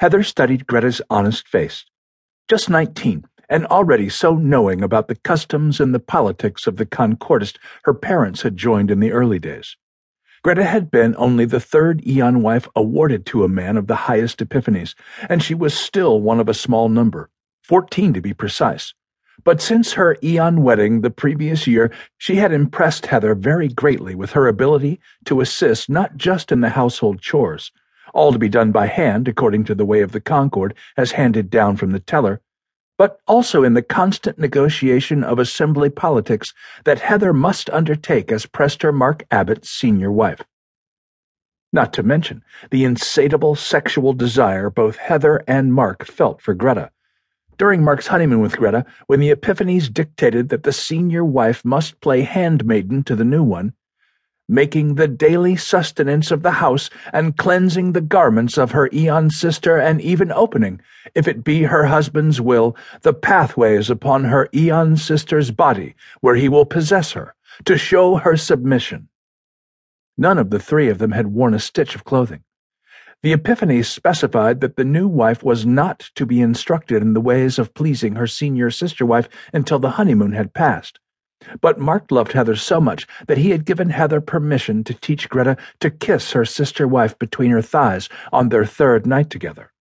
Heather studied Greta's honest face. Just 19, and already so knowing about the customs and the politics of the Concordist her parents had joined in the early days. Greta had been only the third Eon wife awarded to a man of the highest epiphanies, and she was still one of a small number, 14 to be precise. But since her Eon wedding the previous year, she had impressed Heather very greatly with her ability to assist not just in the household chores, all to be done by hand according to the way of the Concord as handed down from the teller, but also in the constant negotiation of assembly politics that Heather must undertake as Prester Mark Abbott's senior wife. Not to mention the insatiable sexual desire both Heather and Mark felt for Greta. During Mark's honeymoon with Greta, when the epiphanies dictated that the senior wife must play handmaiden to the new one, making the daily sustenance of the house and cleansing the garments of her Eon sister and even opening, if it be her husband's will, the pathways upon her Eon sister's body where he will possess her, to show her submission. None of the three of them had worn a stitch of clothing. The epiphany specified that the new wife was not to be instructed in the ways of pleasing her senior sister-wife until the honeymoon had passed. But Mark loved Heather so much that he had given Heather permission to teach Greta to kiss her sister-wife between her thighs on their third night together.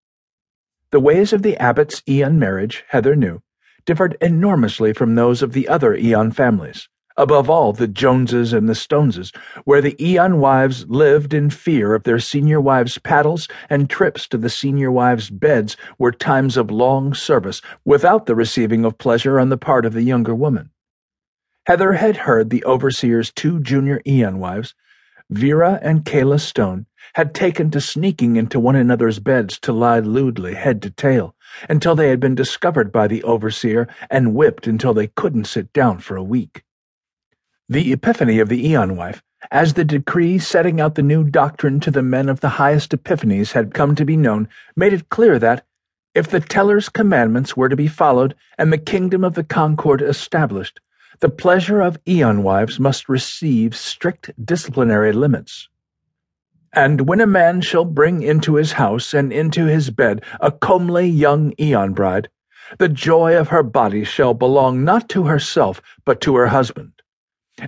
The ways of the Abbott's Eon marriage, Heather knew, differed enormously from those of the other Eon families, above all the Joneses and the Stoneses, where the Eon wives lived in fear of their senior wives' paddles, and trips to the senior wives' beds were times of long service without the receiving of pleasure on the part of the younger woman. Heather had heard the overseer's two junior Eon wives, Vera and Kayla Stone, had taken to sneaking into one another's beds to lie lewdly head to tail, until they had been discovered by the overseer and whipped until they couldn't sit down for a week. The epiphany of the Eon wife, as the decree setting out the new doctrine to the men of the highest epiphanies had come to be known, made it clear that, if the teller's commandments were to be followed and the kingdom of the Concord established, the pleasure of Eon wives must receive strict disciplinary limits. And when a man shall bring into his house and into his bed a comely young Eon bride, the joy of her body shall belong not to herself but to her husband.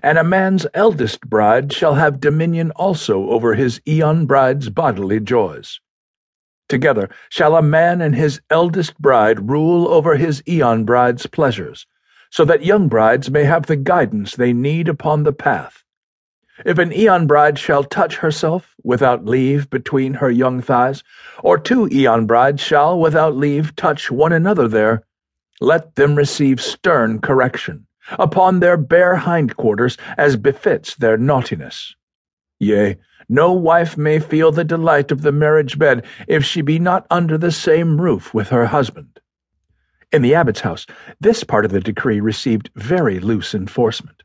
And a man's eldest bride shall have dominion also over his Eon bride's bodily joys. Together shall a man and his eldest bride rule over his Eon bride's pleasures, so that young brides may have the guidance they need upon the path. If an Eon bride shall touch herself without leave between her young thighs, or two Eon brides shall without leave touch one another there, let them receive stern correction upon their bare hindquarters as befits their naughtiness. Yea, no wife may feel the delight of the marriage bed if she be not under the same roof with her husband. In the Abbott's house, this part of the decree received very loose enforcement.